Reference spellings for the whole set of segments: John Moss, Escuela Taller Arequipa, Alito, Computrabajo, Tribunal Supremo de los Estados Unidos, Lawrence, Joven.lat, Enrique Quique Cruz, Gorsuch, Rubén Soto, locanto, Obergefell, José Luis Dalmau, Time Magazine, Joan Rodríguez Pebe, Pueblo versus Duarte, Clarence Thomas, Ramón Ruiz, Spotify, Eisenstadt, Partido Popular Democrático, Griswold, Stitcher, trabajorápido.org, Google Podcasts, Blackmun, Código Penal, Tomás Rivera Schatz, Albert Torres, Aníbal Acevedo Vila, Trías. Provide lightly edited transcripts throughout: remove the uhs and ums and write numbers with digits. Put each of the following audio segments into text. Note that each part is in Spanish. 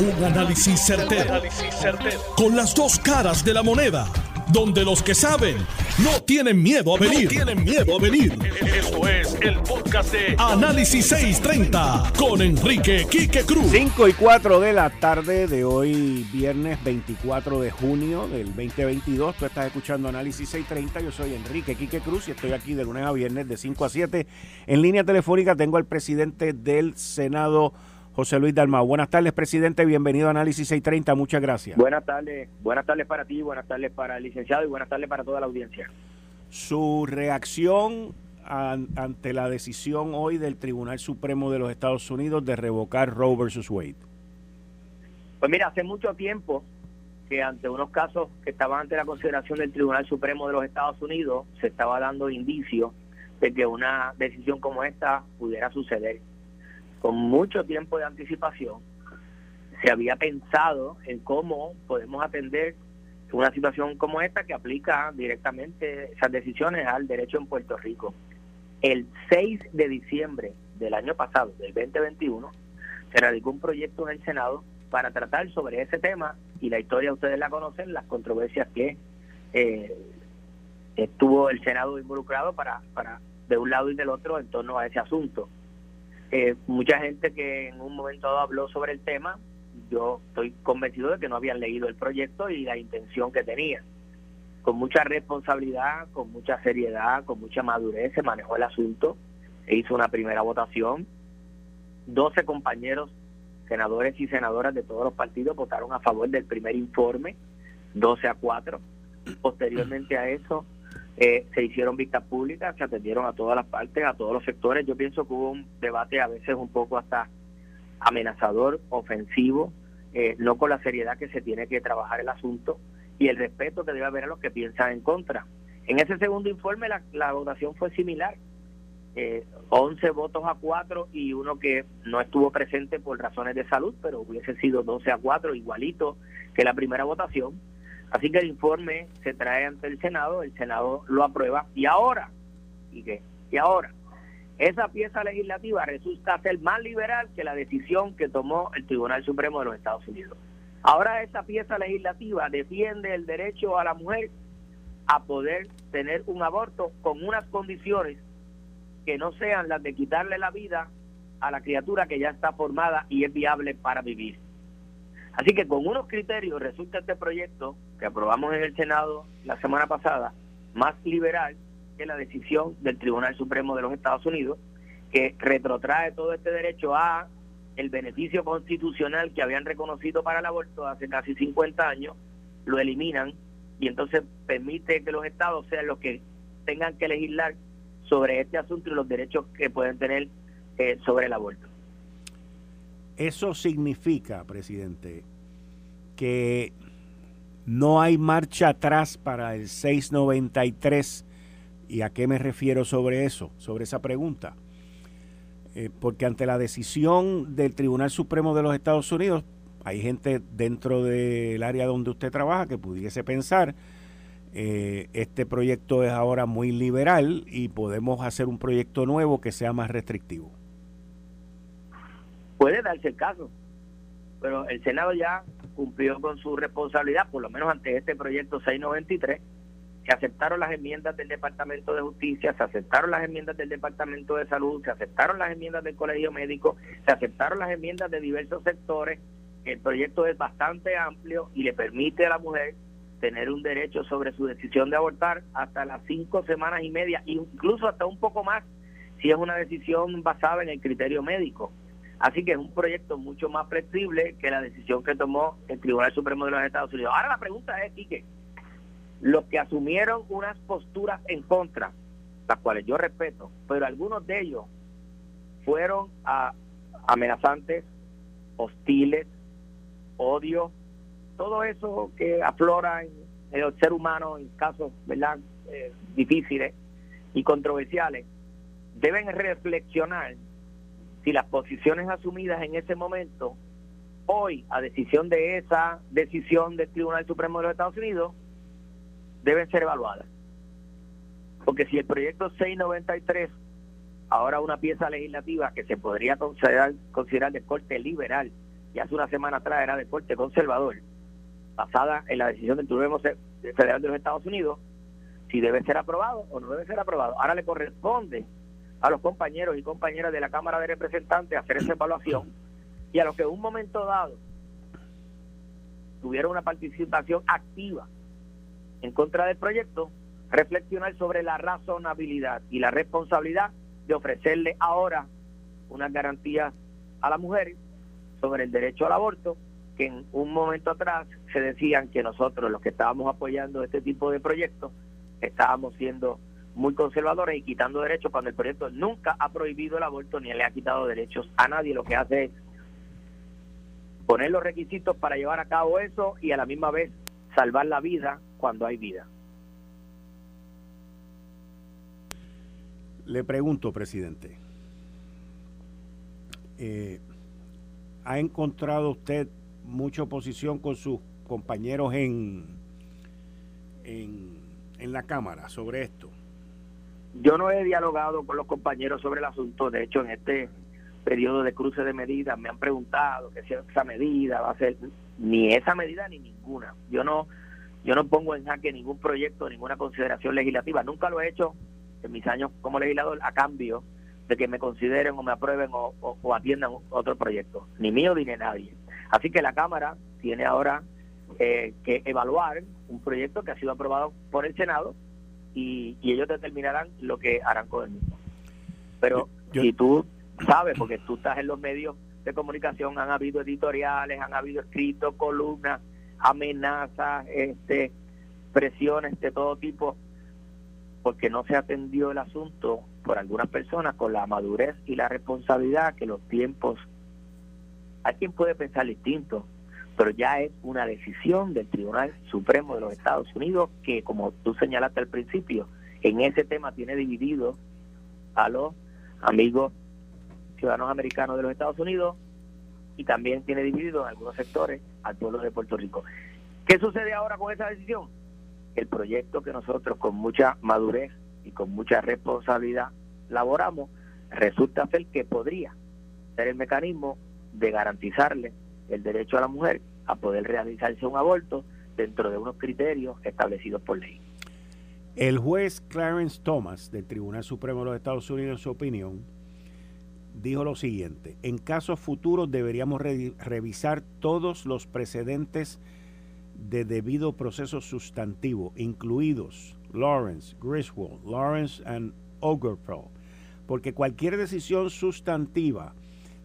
Un análisis certero, con las dos caras de la moneda, donde los que saben no tienen miedo a venir. Esto es el podcast de Análisis 630 con Enrique Quique Cruz. 5:04 de la tarde de hoy, viernes 24 de junio del 2022. Tú estás escuchando Análisis 630. Yo soy Enrique Quique Cruz y estoy aquí de lunes a viernes de 5 a 7. En línea telefónica tengo al presidente del Senado, José Luis Dalmau. Buenas tardes, presidente. Bienvenido a Análisis 630. Muchas gracias. Buenas tardes para ti, buenas tardes para el licenciado y buenas tardes para toda la audiencia. Su reacción ante la decisión hoy del Tribunal Supremo de los Estados Unidos de revocar Roe versus Wade. Pues mira, hace mucho tiempo que ante unos casos que estaban ante la consideración del Tribunal Supremo de los Estados Unidos se estaba dando indicios de que una decisión como esta pudiera suceder. Con mucho tiempo de anticipación, se había pensado en cómo podemos atender una situación como esta que aplica directamente esas decisiones al derecho en Puerto Rico. El 6 de diciembre del año pasado, del 2021, se radicó un proyecto en el Senado para tratar sobre ese tema, y la historia ustedes la conocen, las controversias que estuvo el Senado involucrado para de un lado y del otro en torno a ese asunto. Mucha gente que en un momento dado habló sobre el tema, yo estoy convencido de que no habían leído el proyecto y la intención que tenía. Con mucha responsabilidad, con mucha seriedad, con mucha madurez se manejó el asunto, se hizo una primera votación. 12 compañeros, senadores y senadoras de todos los partidos votaron a favor del primer informe, 12-4. Posteriormente a eso se hicieron vistas públicas, se atendieron a todas las partes, a todos los sectores. Yo pienso que hubo un debate a veces un poco hasta amenazador, ofensivo, no con la seriedad que se tiene que trabajar el asunto y el respeto que debe haber a los que piensan en contra. En ese segundo informe la votación fue similar, 11 votos a 4 y uno que no estuvo presente por razones de salud, pero hubiese sido 12-4, igualito que la primera votación. Así que el informe se trae ante el Senado lo aprueba. ¿Y ahora? ¿Y qué? ¿Y ahora? Esa pieza legislativa resulta ser más liberal que la decisión que tomó el Tribunal Supremo de los Estados Unidos. Ahora esa pieza legislativa defiende el derecho a la mujer a poder tener un aborto con unas condiciones que no sean las de quitarle la vida a la criatura que ya está formada y es viable para vivir. Así que con unos criterios resulta este proyecto que aprobamos en el Senado la semana pasada más liberal que la decisión del Tribunal Supremo de los Estados Unidos, que retrotrae todo este derecho a el beneficio constitucional que habían reconocido para el aborto hace casi 50 años, lo eliminan y entonces permite que los estados sean los que tengan que legislar sobre este asunto y los derechos que pueden tener sobre el aborto. Eso significa, presidente, que no hay marcha atrás para el 693. ¿Y a qué me refiero sobre eso, sobre esa pregunta? Porque ante la decisión del Tribunal Supremo de los Estados Unidos, hay gente dentro del área donde usted trabaja que pudiese pensar, este proyecto es ahora muy liberal y podemos hacer un proyecto nuevo que sea más restrictivo. Puede darse el caso, pero el Senado ya cumplió con su responsabilidad, por lo menos ante este proyecto 693, se aceptaron las enmiendas del Departamento de Justicia, se aceptaron las enmiendas del Departamento de Salud, se aceptaron las enmiendas del Colegio Médico, se aceptaron las enmiendas de diversos sectores. El proyecto es bastante amplio y le permite a la mujer tener un derecho sobre su decisión de abortar hasta las 5 semanas y media, incluso hasta un poco más, si es una decisión basada en el criterio médico. Así que es un proyecto mucho más flexible que la decisión que tomó el Tribunal Supremo de los Estados Unidos. Ahora la pregunta es, Quique, los que asumieron unas posturas en contra, las cuales yo respeto, pero algunos de ellos fueron amenazantes, hostiles, odio, todo eso que aflora en el ser humano en casos, ¿verdad?, difíciles y controversiales, deben reflexionar si las posiciones asumidas en ese momento, hoy, a decisión de esa decisión del Tribunal Supremo de los Estados Unidos, deben ser evaluadas. Porque si el proyecto 693, ahora una pieza legislativa que se podría considerar de corte liberal, y hace una semana atrás era de corte conservador, basada en la decisión del Tribunal Federal de los Estados Unidos, si debe ser aprobado o no debe ser aprobado. Ahora le corresponde a los compañeros y compañeras de la Cámara de Representantes hacer esa evaluación, y a los que en un momento dado tuvieron una participación activa en contra del proyecto, reflexionar sobre la razonabilidad y la responsabilidad de ofrecerle ahora unas garantías a las mujeres sobre el derecho al aborto, que en un momento atrás se decían que nosotros, los que estábamos apoyando este tipo de proyectos, estábamos siendo muy conservadores y quitando derechos, cuando el proyecto nunca ha prohibido el aborto ni le ha quitado derechos a nadie. Lo que hace es poner los requisitos para llevar a cabo eso y a la misma vez salvar la vida cuando hay vida. Le pregunto, presidente, ¿ha encontrado usted mucha oposición con sus compañeros en la Cámara sobre esto? Yo no he dialogado con los compañeros sobre el asunto. De hecho, en este periodo de cruce de medidas me han preguntado que si esa medida va a ser, ni esa medida ni ninguna. Yo no pongo en jaque ningún proyecto, ninguna consideración legislativa. Nunca lo he hecho en mis años como legislador a cambio de que me consideren o me aprueben o atiendan otro proyecto, ni mío ni de nadie. Así que la Cámara tiene ahora que evaluar un proyecto que ha sido aprobado por el Senado y ellos determinarán lo que harán con él mismo. Pero si tú sabes, porque tú estás en los medios de comunicación, han habido editoriales, han habido escritos, columnas, amenazas, presiones de todo tipo, porque no se atendió el asunto por algunas personas con la madurez y la responsabilidad que los tiempos... Alguien puede pensar distinto, pero ya es una decisión del Tribunal Supremo de los Estados Unidos que, como tú señalaste al principio, en ese tema tiene dividido a los amigos ciudadanos americanos de los Estados Unidos y también tiene dividido en algunos sectores al pueblo de Puerto Rico. ¿Qué sucede ahora con esa decisión? El proyecto que nosotros con mucha madurez y con mucha responsabilidad elaboramos resulta ser que podría ser el mecanismo de garantizarle el derecho a la mujer a poder realizarse un aborto dentro de unos criterios establecidos por ley. El juez Clarence Thomas del Tribunal Supremo de los Estados Unidos, en su opinión, dijo lo siguiente: en casos futuros deberíamos revisar todos los precedentes de debido proceso sustantivo, incluidos Lawrence, Griswold, Lawrence and Obergefell, porque cualquier decisión sustantiva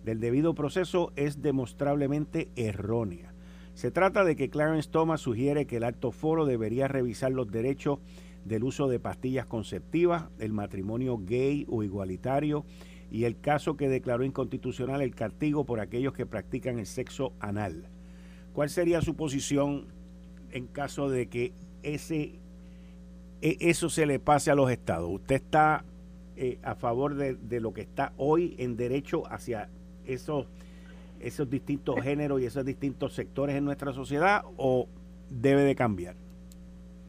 del debido proceso es demostrablemente errónea. Se trata de que Clarence Thomas sugiere que el alto foro debería revisar los derechos del uso de pastillas conceptivas, el matrimonio gay o igualitario y el caso que declaró inconstitucional el castigo por aquellos que practican el sexo anal. ¿Cuál sería su posición en caso de que eso se le pase a los estados? ¿Usted está a favor de lo que está hoy en derecho hacia esos distintos géneros y esos distintos sectores en nuestra sociedad, o debe de cambiar?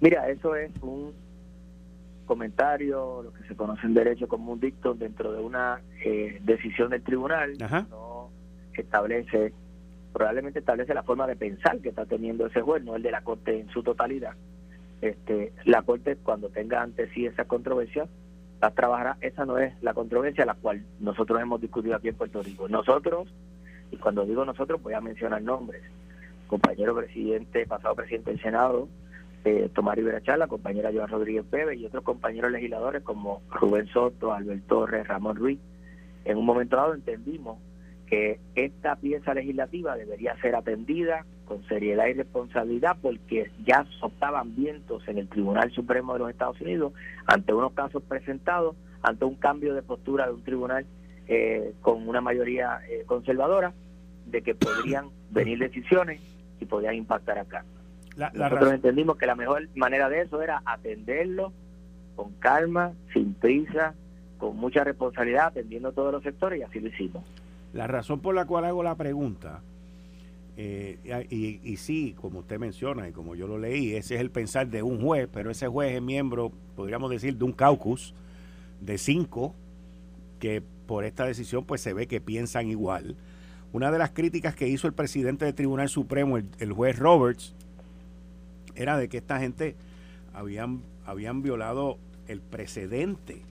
Mira, eso es un comentario, lo que se conoce en derecho como un dictum dentro de una decisión del tribunal. Ajá. No establece, probablemente establece la forma de pensar que está teniendo ese juez, no el de la Corte en su totalidad. La Corte, cuando tenga ante sí esa controversia, las trabajará. Esa no es la controversia la cual nosotros hemos discutido aquí en Puerto Rico. Nosotros, y cuando digo nosotros voy a mencionar nombres: compañero presidente, pasado presidente del Senado, Tomás Rivera Schatz, la compañera Joan Rodríguez Pebe y otros compañeros legisladores como Rubén Soto, Albert Torres, Ramón Ruiz. En un momento dado entendimos que esta pieza legislativa debería ser atendida con seriedad y responsabilidad, porque ya soplaban vientos en el Tribunal Supremo de los Estados Unidos ante unos casos presentados, ante un cambio de postura de un tribunal con una mayoría conservadora, de que podrían venir decisiones y podían impactar acá. Nosotros entendimos que la mejor manera de eso era atenderlo con calma, sin prisa, con mucha responsabilidad, atendiendo todos los sectores, y así lo hicimos. La razón por la cual hago la pregunta, y sí, como usted menciona y como yo lo leí, ese es el pensar de un juez, pero ese juez es miembro, podríamos decir, de un caucus de 5 que por esta decisión pues se ve que piensan igual. Una de las críticas que hizo el presidente del Tribunal Supremo, el juez Roberts, era de que esta gente habían violado el precedente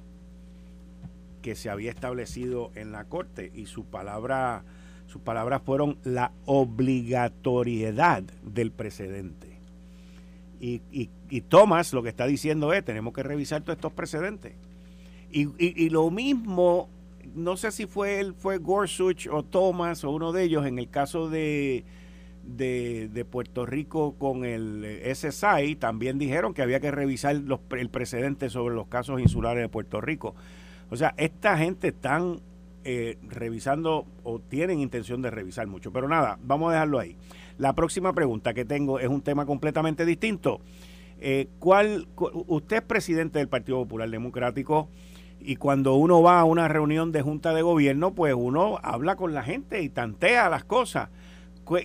que se había establecido en la Corte, y sus palabras fueron la obligatoriedad del precedente. Y Thomas lo que está diciendo es, tenemos que revisar todos estos precedentes. Y lo mismo, no sé si fue Gorsuch o Thomas o uno de ellos, en el caso de Puerto Rico con el SSI, también dijeron que había que revisar el precedente sobre los casos insulares de Puerto Rico. O sea, esta gente están revisando o tienen intención de revisar mucho. Pero nada, vamos a dejarlo ahí. La próxima pregunta que tengo es un tema completamente distinto. Usted es presidente del Partido Popular Democrático, y cuando uno va a una reunión de junta de gobierno, pues uno habla con la gente y tantea las cosas. ¿Cuál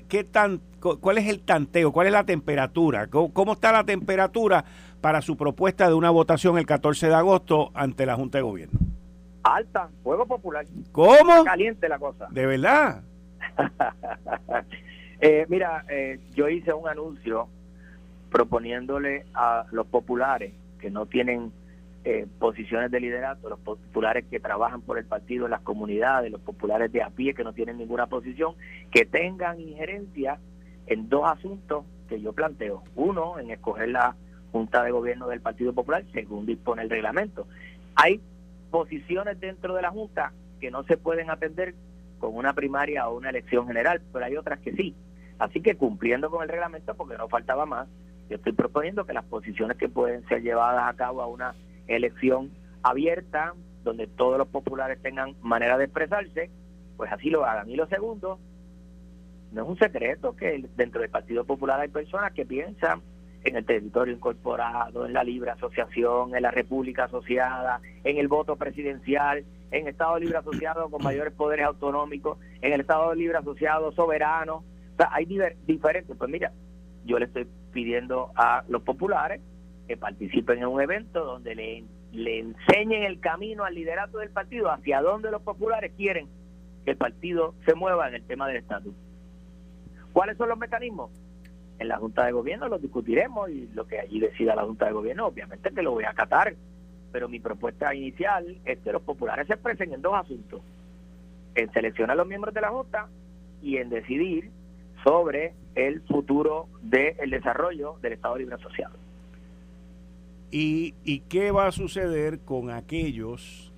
es el tanteo? ¿Cuál es la temperatura? ¿Cómo está la temperatura para su propuesta de una votación el 14 de agosto ante la junta de gobierno? Alta, fuego popular. ¿Cómo? Caliente la cosa. ¿De verdad? Yo hice un anuncio proponiéndole a los populares que no tienen posiciones de liderato, los populares que trabajan por el partido en las comunidades, los populares de a pie que no tienen ninguna posición, que tengan injerencia en dos asuntos que yo planteo. Uno, en escoger la Junta de Gobierno del Partido Popular, según dispone el reglamento. Hay posiciones dentro de la Junta que no se pueden atender con una primaria o una elección general, pero hay otras que sí. Así que cumpliendo con el reglamento, porque no faltaba más, yo estoy proponiendo que las posiciones que pueden ser llevadas a cabo a una elección abierta, donde todos los populares tengan manera de expresarse, pues así lo hagan. Y lo segundo, no es un secreto que dentro del Partido Popular hay personas que piensan en el territorio incorporado, en la libre asociación, en la república asociada, en el voto presidencial, en Estado libre asociado con mayores poderes autonómicos, en el Estado libre asociado soberano. O sea, hay diferentes. Pues mira, yo le estoy pidiendo a los populares que participen en un evento donde le enseñen el camino al liderato del partido, hacia dónde los populares quieren que el partido se mueva en el tema del estatus. ¿Cuáles son los mecanismos? En la Junta de Gobierno los discutiremos, y lo que allí decida la Junta de Gobierno, obviamente que lo voy a acatar, pero mi propuesta inicial es que los populares se expresen en dos asuntos: en seleccionar los miembros de la Junta y en decidir sobre el futuro del desarrollo del Estado Libre Asociado. ¿Y qué va a suceder con aquellos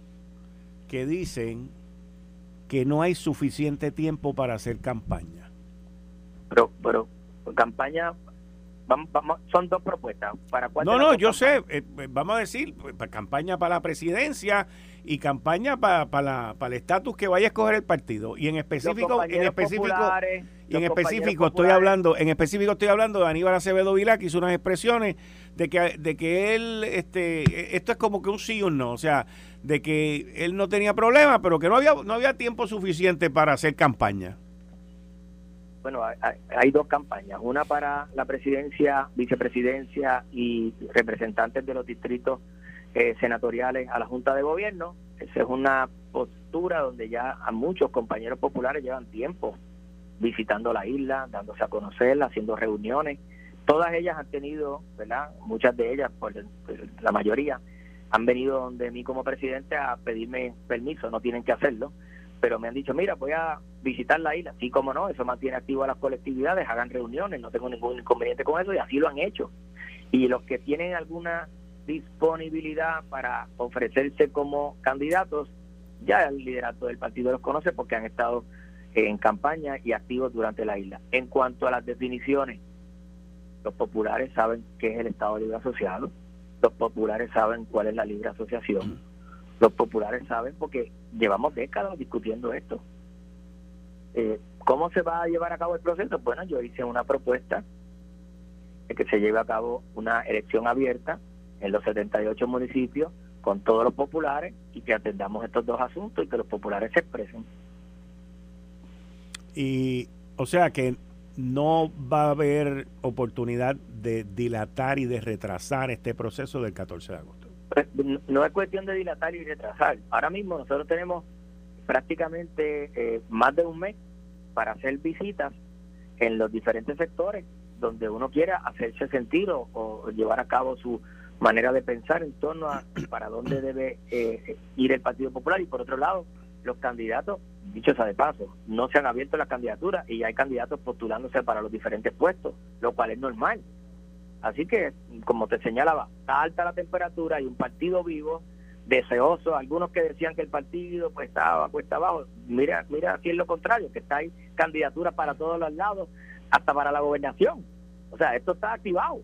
que dicen que no hay suficiente tiempo para hacer campaña? Pero campaña, son dos propuestas. ¿Para cuál? No, yo sé, vamos a decir, campaña para la presidencia y campaña para el estatus que vaya a escoger el partido. Y en específico estoy hablando de Aníbal Acevedo Vila, que hizo unas expresiones de que él, esto es como que un sí o un no, o sea, de que él no tenía problema, pero que no había tiempo suficiente para hacer campaña. Bueno, hay dos campañas, una para la presidencia, vicepresidencia y representantes de los distritos senatoriales a la Junta de Gobierno. Esa es una postura donde ya a muchos compañeros populares llevan tiempo visitando la isla, dándose a conocerla, haciendo reuniones. Todas ellas han tenido, ¿verdad? Muchas de ellas, la mayoría, han venido donde mí como presidente a pedirme permiso, no tienen que hacerlo, pero me han dicho, mira, voy a visitar la isla. Sí, cómo no, eso mantiene activo a las colectividades, hagan reuniones, no tengo ningún inconveniente con eso, y así lo han hecho. Y los que tienen alguna disponibilidad para ofrecerse como candidatos, ya el liderato del partido los conoce porque han estado en campaña y activos durante la isla. En cuanto a las definiciones, los populares saben qué es el Estado Libre Asociado, los populares saben cuál es la libre asociación, los populares saben porque llevamos décadas discutiendo esto. ¿Cómo se va a llevar a cabo el proceso? Bueno, yo hice una propuesta de que se lleve a cabo una elección abierta en los 78 municipios con todos los populares, y que atendamos estos dos asuntos y que los populares se expresen. Y, o sea, que no va a haber oportunidad de dilatar y de retrasar este proceso del 14 de agosto. No es cuestión de dilatar y retrasar. Ahora mismo nosotros tenemos prácticamente más de un mes para hacer visitas en los diferentes sectores donde uno quiera hacerse sentir o llevar a cabo su manera de pensar en torno a para dónde debe ir el Partido Popular. Y por otro lado, los candidatos, dicho sea de paso, no se han abierto las candidaturas y hay candidatos postulándose para los diferentes puestos, lo cual es normal. Así que, como te señalaba, está alta la temperatura y un partido vivo, deseoso. Algunos que decían que el partido pues estaba cuesta abajo, mira si es lo contrario, que está ahí candidaturas para todos los lados, hasta para la gobernación. O sea, esto está activado.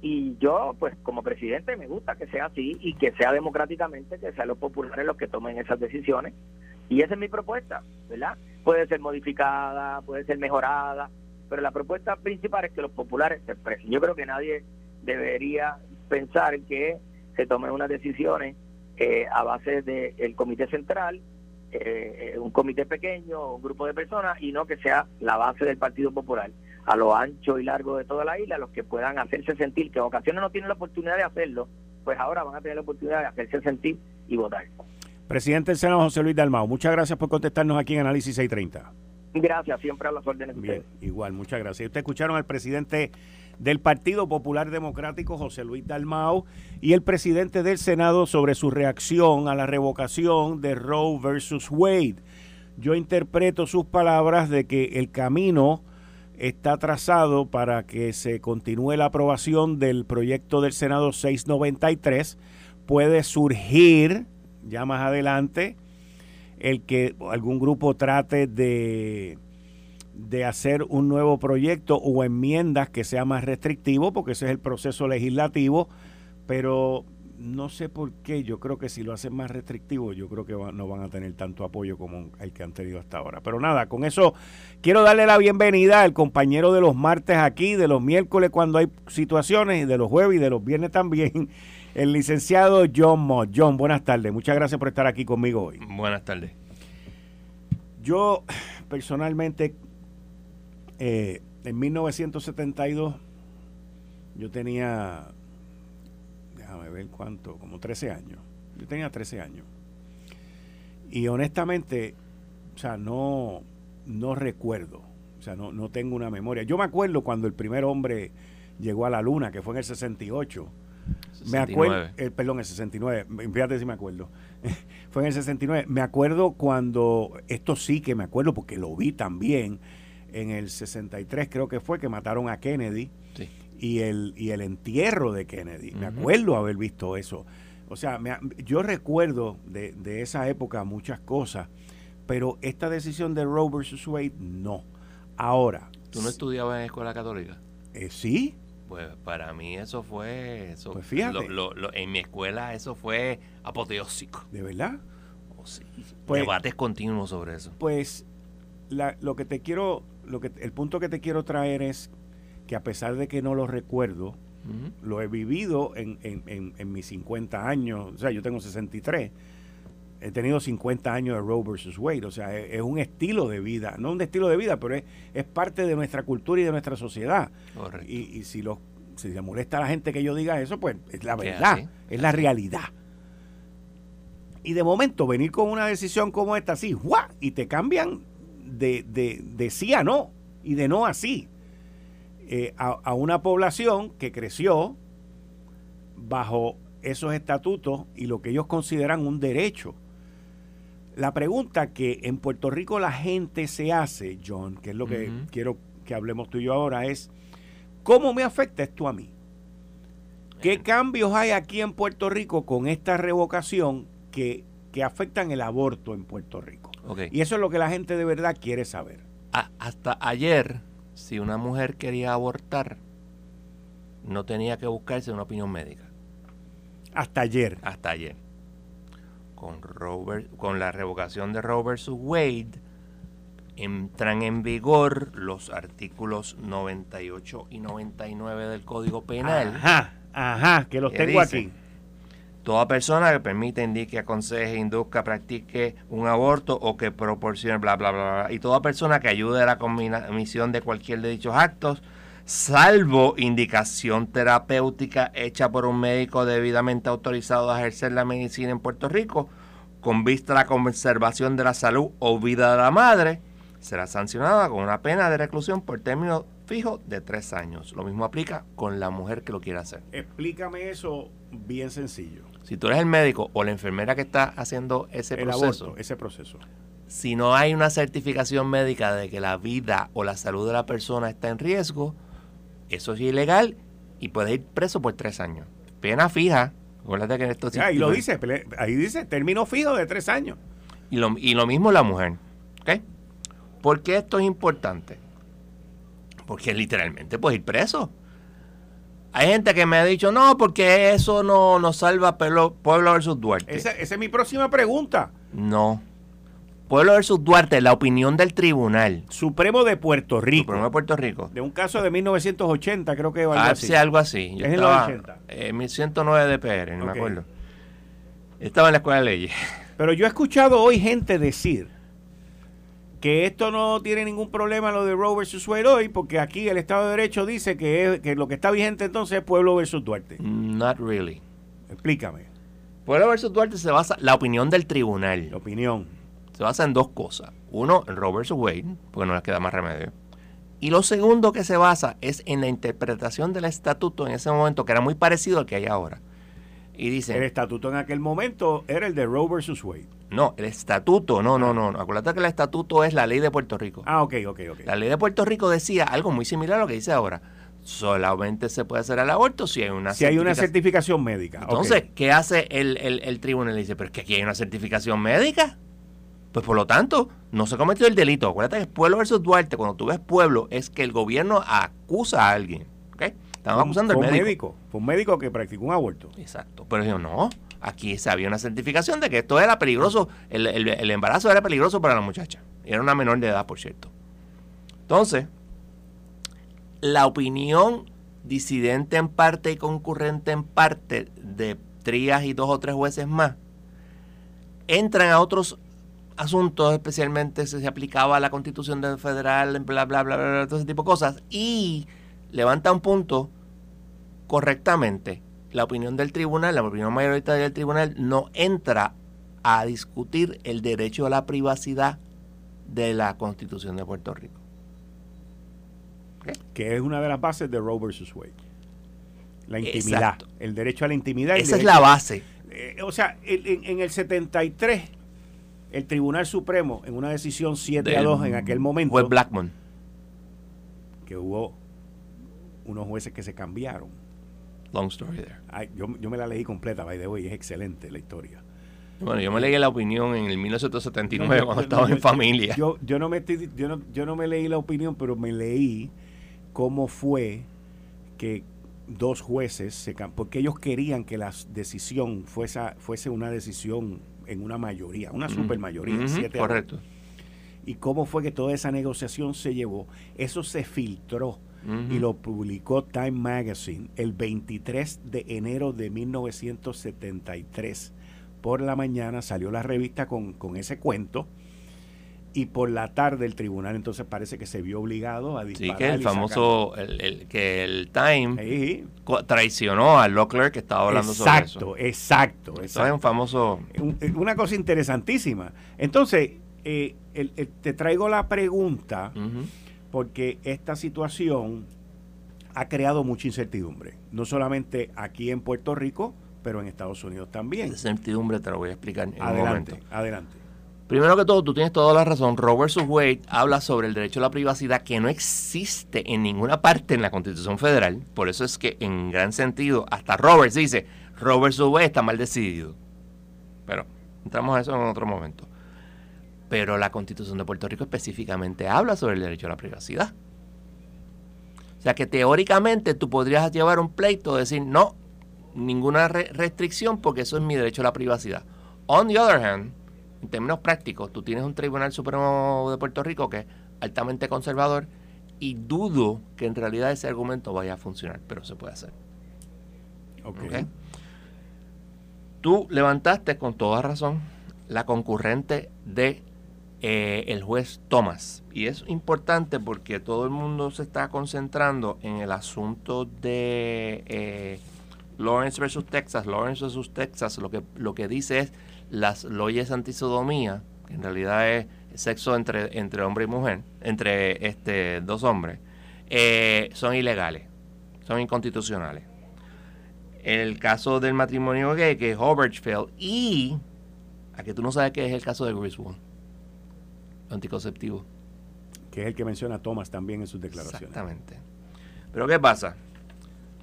Y yo, pues, como presidente, me gusta que sea así y que sea democráticamente, que sean los populares los que tomen esas decisiones. Y esa es mi propuesta, ¿verdad? Puede ser modificada, puede ser mejorada, pero la propuesta principal es que los populares se expresen. Yo creo que nadie debería pensar que se tomen unas decisiones a base del comité central, un comité pequeño, un grupo de personas, y no que sea la base del Partido Popular, a lo ancho y largo de toda la isla, los que puedan hacerse sentir, que en ocasiones no tienen la oportunidad de hacerlo, pues ahora van a tener la oportunidad de hacerse sentir y votar. Presidente del Senado, José Luis Dalmau, muchas gracias por contestarnos aquí en Análisis 630. Gracias, siempre a las órdenes de ustedes. Igual, muchas gracias. Ustedes escucharon al presidente del Partido Popular Democrático, José Luis Dalmau, y el presidente del Senado sobre su reacción a la revocación de Roe versus Wade. Yo interpreto sus palabras de que el camino está trazado para que se continúe la aprobación del proyecto del Senado 693. Puede surgir, ya más adelante, el que algún grupo trate de hacer un nuevo proyecto o enmiendas que sea más restrictivo, porque ese es el proceso legislativo, pero no sé por qué, yo creo que si lo hacen más restrictivo, yo creo que no van a tener tanto apoyo como el que han tenido hasta ahora. Pero nada, con eso quiero darle la bienvenida al compañero de los martes aquí, de los miércoles cuando hay situaciones, y de los jueves y de los viernes también, el licenciado John Moss. John, buenas tardes, muchas gracias por estar aquí conmigo hoy. Buenas tardes. Yo personalmente, en 1972 yo tenía, déjame ver cuánto, como 13 años. Yo tenía 13 años. Y honestamente, o sea, no recuerdo, o sea, no tengo una memoria. Yo me acuerdo cuando el primer hombre llegó a la luna, que fue en el 68. 69. Me acuerdo, perdón, el 69, fíjate si me acuerdo. Fue en el 69. Me acuerdo cuando, esto sí que me acuerdo porque lo vi también, en el 63 creo que fue, que mataron a Kennedy, sí. y el entierro de Kennedy. Uh-huh. Me acuerdo haber visto eso. O sea, yo recuerdo de esa época muchas cosas, pero esta decisión de Roe versus Wade, no. Ahora. ¿Tú no estudiabas en escuela católica? Sí. Pues para mí eso fue... eso, pues fíjate. En mi escuela eso fue apoteósico. ¿De verdad? Oh, sí. Pues, debates continuos sobre eso. Pues lo que te quiero... el punto que te quiero traer es que a pesar de que no lo recuerdo, uh-huh, lo he vivido en mis 50 años, o sea, yo tengo 63, he tenido 50 años de Roe versus Wade, o sea, es un estilo de vida, no un estilo de vida, pero es parte de nuestra cultura y de nuestra sociedad. Correcto. Y si le molesta a la gente que yo diga eso, pues es la verdad, es la realidad. Y de momento venir con una decisión como esta, así, ¡guau!, y te cambian de sí a no y de no así a una población que creció bajo esos estatutos y lo que ellos consideran un derecho. La pregunta que en Puerto Rico la gente se hace, John, que es lo que uh-huh quiero que hablemos tú y yo ahora, es ¿cómo me afecta esto a mí? ¿Qué cambios hay aquí en Puerto Rico con esta revocación que afectan el aborto en Puerto Rico? Okay. Y eso es lo que la gente de verdad quiere saber. Hasta ayer, si una mujer quería abortar, no tenía que buscarse una opinión médica. Hasta ayer. Hasta ayer. Con la revocación de Roe versus Wade, entran en vigor los artículos 98 y 99 del Código Penal. Ajá, que los tengo aquí. Toda persona que permita, indique, aconseje, induzca, practique un aborto o que proporcione bla, bla, bla, bla. Y toda persona que ayude a la comisión de cualquier de dichos actos, salvo indicación terapéutica hecha por un médico debidamente autorizado a ejercer la medicina en Puerto Rico, con vista a la conservación de la salud o vida de la madre, será sancionada con una pena de reclusión por término fijo de 3 años. Lo mismo aplica con la mujer que lo quiera hacer. Explícame eso bien sencillo. Si tú eres el médico o la enfermera que está haciendo ese proceso, si no hay una certificación médica de que la vida o la salud de la persona está en riesgo, eso es ilegal y puedes ir preso por 3 años. Pena fija. Acuérdate que en estos ahí lo dice, ahí dice término fijo de 3 años. Y lo mismo la mujer. ¿Okay? ¿Por qué esto es importante? Porque literalmente puedes ir preso. Hay gente que me ha dicho, no, porque eso no nos salva Pueblo versus Duarte. Esa es mi próxima pregunta. No. Pueblo versus Duarte, la opinión del Tribunal Supremo de Puerto Rico. Supremo de Puerto Rico. De un caso de 1980, creo que va a ser. Algo así. Yo es estaba, en los 80. 1109 de PR, no me acuerdo. Estaba en la Escuela de Leyes. Pero yo he escuchado hoy gente decir que esto no tiene ningún problema lo de Roe versus Wade hoy, porque aquí el Estado de Derecho dice que lo que está vigente entonces es Pueblo versus Duarte. Not really. Explícame. Pueblo versus Duarte se basa en la opinión del tribunal. La opinión. Se basa en 2 cosas. Uno, en Roe versus Wade, porque no les queda más remedio. Y lo segundo que se basa es en la interpretación del estatuto en ese momento, que era muy parecido al que hay ahora. Y dicen, el estatuto en aquel momento era el de Roe versus Wade. No, el estatuto, no. Acuérdate que el estatuto es la ley de Puerto Rico. Ah, ok. La ley de Puerto Rico decía algo muy similar a lo que dice ahora. Solamente se puede hacer el aborto si hay una certificación médica. Entonces, ¿qué hace el tribunal? Le dice, pero es que aquí hay una certificación médica. Pues por lo tanto, no se cometió el delito. Acuérdate que es Pueblo versus Duarte. Cuando tú ves pueblo, es que el gobierno acusa a alguien. ¿Okay? Estamos acusando al médico. Fue un médico que practicó un aborto. Exacto. Pero yo no. Aquí se había una certificación de que esto era peligroso, el embarazo era peligroso para la muchacha. Era una menor de edad, por cierto. Entonces, la opinión disidente en parte y concurrente en parte de Trías y 2 o 3 jueces más, entran a otros asuntos, especialmente si se aplicaba a la Constitución Federal, bla, bla, bla, todo ese tipo de cosas, y levanta un punto correctamente. La opinión del tribunal, la opinión mayoritaria del tribunal, no entra a discutir el derecho a la privacidad de la Constitución de Puerto Rico. ¿Okay? Que es una de las bases de Roe versus Wade. La intimidad. Exacto. El derecho a la intimidad. Esa es la base. O sea, en el 73, el Tribunal Supremo, en una decisión 7-2 en aquel momento. Fue Blackmun. Que hubo unos jueces que se cambiaron. Long story there. Ay, yo me la leí completa, by the way, es excelente la historia. Bueno, yo me leí la opinión en el 1979 cuando estaba en familia. Yo no me leí la opinión, pero me leí cómo fue que 2 jueces se cambiaron, porque ellos querían que la decisión fuese una decisión en una mayoría, una super mayoría, 7 años. Correcto. Y cómo fue que toda esa negociación se llevó. Eso se filtró. Y lo publicó Time Magazine el 23 de enero de 1973. Por la mañana salió la revista con ese cuento y por la tarde el tribunal entonces parece que se vio obligado a disparar. Sí, que el famoso, que el Time traicionó a Lockler que estaba hablando sobre eso. Exacto. Es un famoso... Una cosa interesantísima. Entonces, te traigo la pregunta... Porque esta situación ha creado mucha incertidumbre, no solamente aquí en Puerto Rico, pero en Estados Unidos también. Esa incertidumbre te la voy a explicar en un momento. Adelante. Primero que todo, tú tienes toda la razón. Roe versus Wade habla sobre el derecho a la privacidad que no existe en ninguna parte en la Constitución Federal. Por eso es que, en gran sentido, hasta Roberts dice, Roe versus Wade está mal decidido. Pero entramos a eso en otro momento. Pero la Constitución de Puerto Rico específicamente habla sobre el derecho a la privacidad. O sea que teóricamente tú podrías llevar un pleito, decir no, ninguna restricción porque eso es mi derecho a la privacidad. On the other hand, en términos prácticos, tú tienes un Tribunal Supremo de Puerto Rico que es altamente conservador y dudo que en realidad ese argumento vaya a funcionar, pero se puede hacer. Okay. Tú levantaste con toda razón la concurrente de el juez Thomas. Y es importante porque todo el mundo se está concentrando en el asunto de Lawrence versus Texas. Lawrence versus Texas lo que dice es las leyes antisodomía, que en realidad es sexo entre hombre y mujer, entre dos hombres, son ilegales, son inconstitucionales. En el caso del matrimonio gay, que es Obergefell, y a que tú no sabes qué es el caso de Griswold, anticonceptivo. Que es el que menciona Thomas también en sus declaraciones. Exactamente. Pero ¿qué pasa?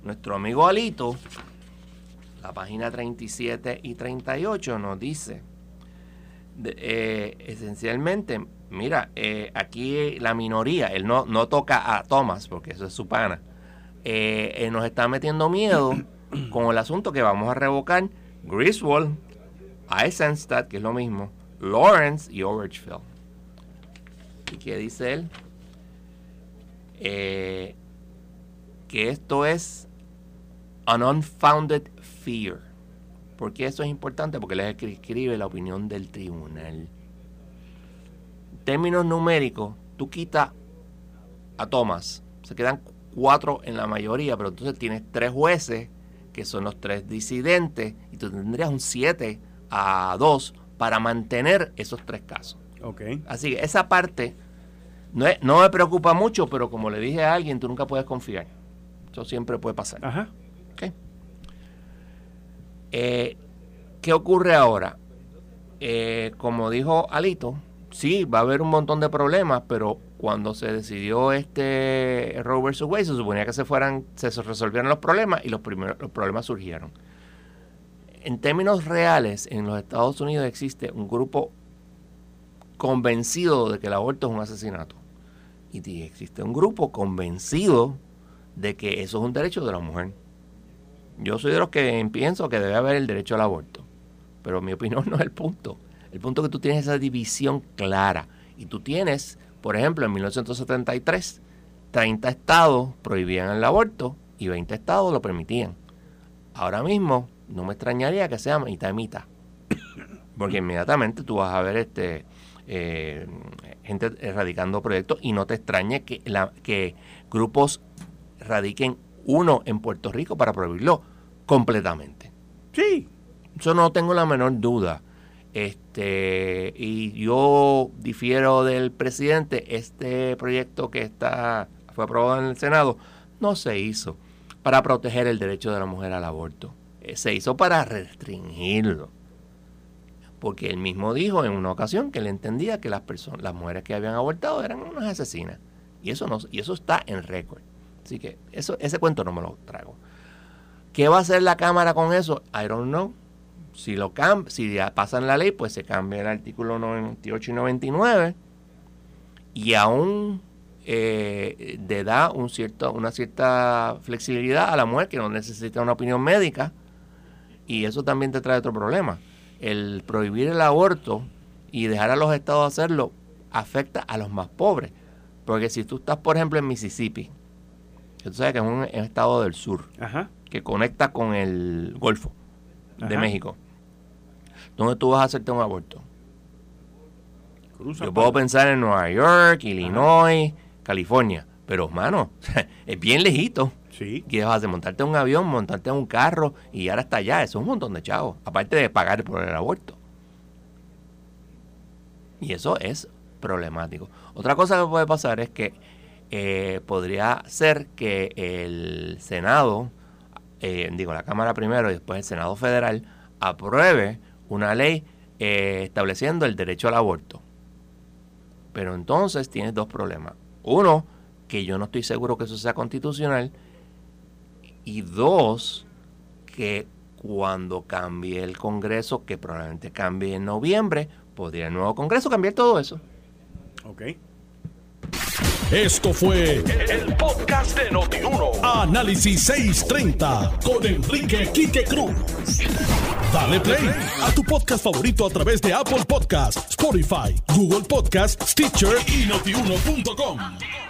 Nuestro amigo Alito, la página 37 y 38 nos dice, esencialmente, mira, aquí la minoría, él no toca a Thomas, porque eso es su pana, nos está metiendo miedo con el asunto que vamos a revocar Griswold, Eisenstadt, que es lo mismo, Lawrence y Obergefell. ¿Y qué dice él? Que esto es an unfounded fear. ¿Por qué eso es importante? Porque él es el que escribe la opinión del tribunal. En términos numéricos, tú quitas a Thomas, se quedan 4 en la mayoría, pero entonces tienes 3 jueces, que son los 3 disidentes, y tú tendrías un 7-2 para mantener esos 3 casos. Okay. Así que esa parte no me preocupa mucho, pero como le dije a alguien, tú nunca puedes confiar. Eso siempre puede pasar. Ajá. Okay. ¿Qué ocurre ahora? Como dijo Alito, sí, va a haber un montón de problemas, pero cuando se decidió Roe versus Wade, se suponía que se resolvieran los problemas, y los problemas surgieron. En términos reales, en los Estados Unidos existe un grupo convencido de que el aborto es un asesinato. Y existe un grupo convencido de que eso es un derecho de la mujer. Yo soy de los que pienso que debe haber el derecho al aborto. Pero mi opinión no es el punto. El punto es que tú tienes esa división clara. Y tú tienes, por ejemplo, en 1973, 30 estados prohibían el aborto y 20 estados lo permitían. Ahora mismo, no me extrañaría que sea mitad y mitad. Porque inmediatamente tú vas a ver gente radicando proyectos, y no te extrañe que grupos radiquen uno en Puerto Rico para prohibirlo completamente. Sí. Yo no tengo la menor duda. Y yo difiero del presidente. Este proyecto que fue aprobado en el Senado no se hizo para proteger el derecho de la mujer al aborto. Se hizo para restringirlo. Porque él mismo dijo en una ocasión que él entendía que las mujeres que habían abortado eran unas asesinas. Y eso está en récord. Así que ese cuento no me lo trago. ¿Qué va a hacer la Cámara con eso? I don't know. Si pasan la ley, pues se cambia el artículo 98 y 99 y aún le da una cierta flexibilidad a la mujer que no necesita una opinión médica, y eso también te trae otro problema. El prohibir el aborto y dejar a los estados hacerlo afecta a los más pobres, porque si tú estás, por ejemplo, en Mississippi, que tú sabes que es un estado del sur, ajá, que conecta con el Golfo de, ajá, México, donde tú vas a hacerte un aborto. Yo puedo pensar en Nueva York, Illinois, ajá, California, pero mano, es bien lejito. Sí. Que vas a montarte en un avión, montarte en un carro y ahora hasta allá. Eso es un montón de chavos, aparte de pagar por el aborto. Y eso es problemático. Otra cosa que puede pasar es que podría ser que el Senado, la Cámara primero y después el Senado Federal, apruebe una ley estableciendo el derecho al aborto. Pero entonces tienes 2 problemas. Uno, que yo no estoy seguro que eso sea constitucional, y 2, que cuando cambie el Congreso, que probablemente cambie en noviembre, podría el nuevo Congreso cambiar todo eso. Ok. Esto fue el podcast de Noti1. Análisis 630 con Enrique Quique Cruz. Dale play a tu podcast favorito a través de Apple Podcasts, Spotify, Google Podcasts, Stitcher y Noti1.com.